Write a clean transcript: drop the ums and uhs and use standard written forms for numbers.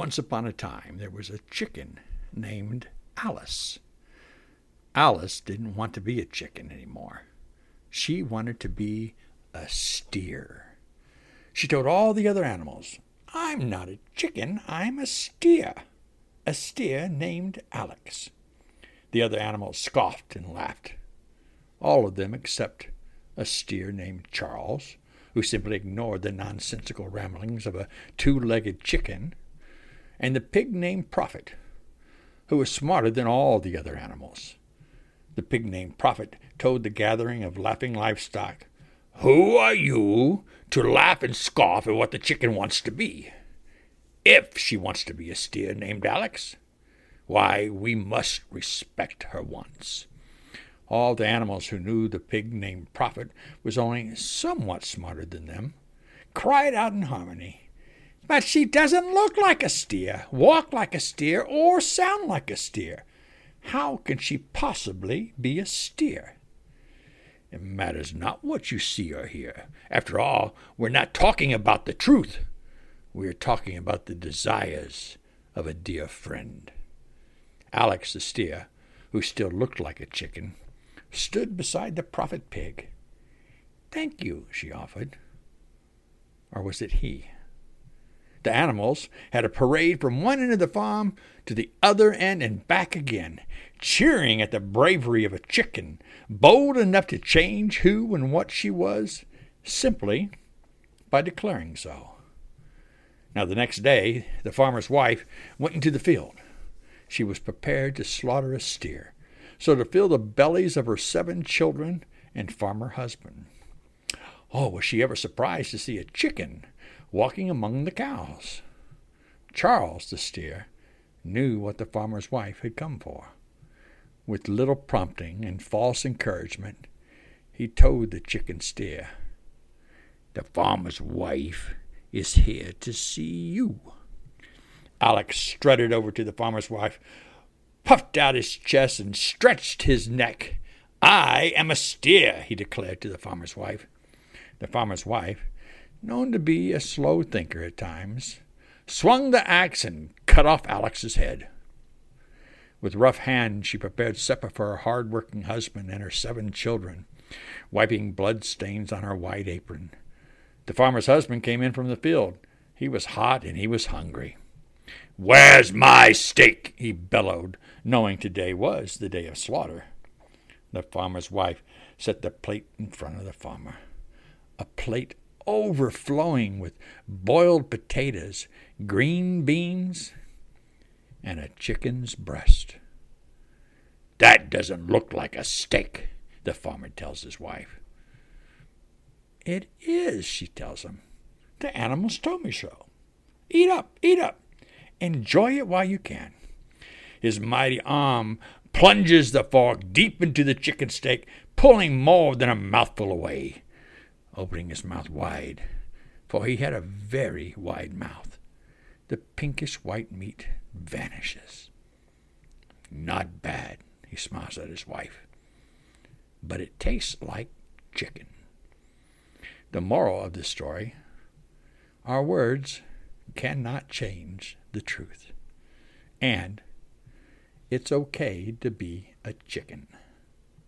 Once upon a time, there was a chicken named Alice. Alice didn't want to be a chicken anymore. She wanted to be a steer. She told all the other animals, "I'm not a chicken, I'm a steer named Alex." The other animals scoffed and laughed, all of them except a steer named Charles, who simply ignored the nonsensical ramblings of a two-legged chicken, and the pig named Prophet, who was smarter than all the other animals. The pig named Prophet told the gathering of laughing livestock, "Who are you to laugh and scoff at what the chicken wants to be? If she wants to be a steer named Alex, why, we must respect her wants." All the animals who knew the pig named Prophet was only somewhat smarter than them cried out in harmony, "But she doesn't look like a steer, walk like a steer, or sound like a steer. How can she possibly be a steer? It matters not what you see or hear. After all, we're not talking about the truth. We're talking about the desires of a dear friend." Alex the steer, who still looked like a chicken, stood beside the prophet pig. "Thank you," she offered. Or was it he? The animals had a parade from one end of the farm to the other end and back again, cheering at the bravery of a chicken, bold enough to change who and what she was, simply by declaring so. Now the next day, the farmer's wife went into the field. She was prepared to slaughter a steer, so to fill the bellies of her 7 children and farmer husband. Oh, was she ever surprised to see a chicken walking among the cows? Charles, the steer, knew what the farmer's wife had come for. With little prompting and false encouragement, he told the chicken steer, "The farmer's wife is here to see you." Alex strutted over to the farmer's wife, puffed out his chest, and stretched his neck. "I am a steer," he declared to the farmer's wife. The farmer's wife, known to be a slow thinker at times, swung the axe and cut off Alex's head. With rough hand, she prepared supper for her hard-working husband and her 7 children, wiping blood stains on her white apron. The farmer's husband came in from the field. He was hot and he was hungry. "Where's my steak?" he bellowed, knowing today was the day of slaughter. The farmer's wife set the plate in front of the farmer, a plate overflowing with boiled potatoes, green beans, and a chicken's breast. "That doesn't look like a steak," the farmer tells his wife. "It is," she tells him. "The animals told me so. Eat up, eat up. Enjoy it while you can." His mighty arm plunges the fork deep into the chicken steak, pulling more than a mouthful away, opening his mouth wide, for he had a very wide mouth. The pinkish-white meat vanishes. "Not bad," he smiles at his wife, "but it tastes like chicken." The moral of this story, our words cannot change the truth. And it's okay to be a chicken.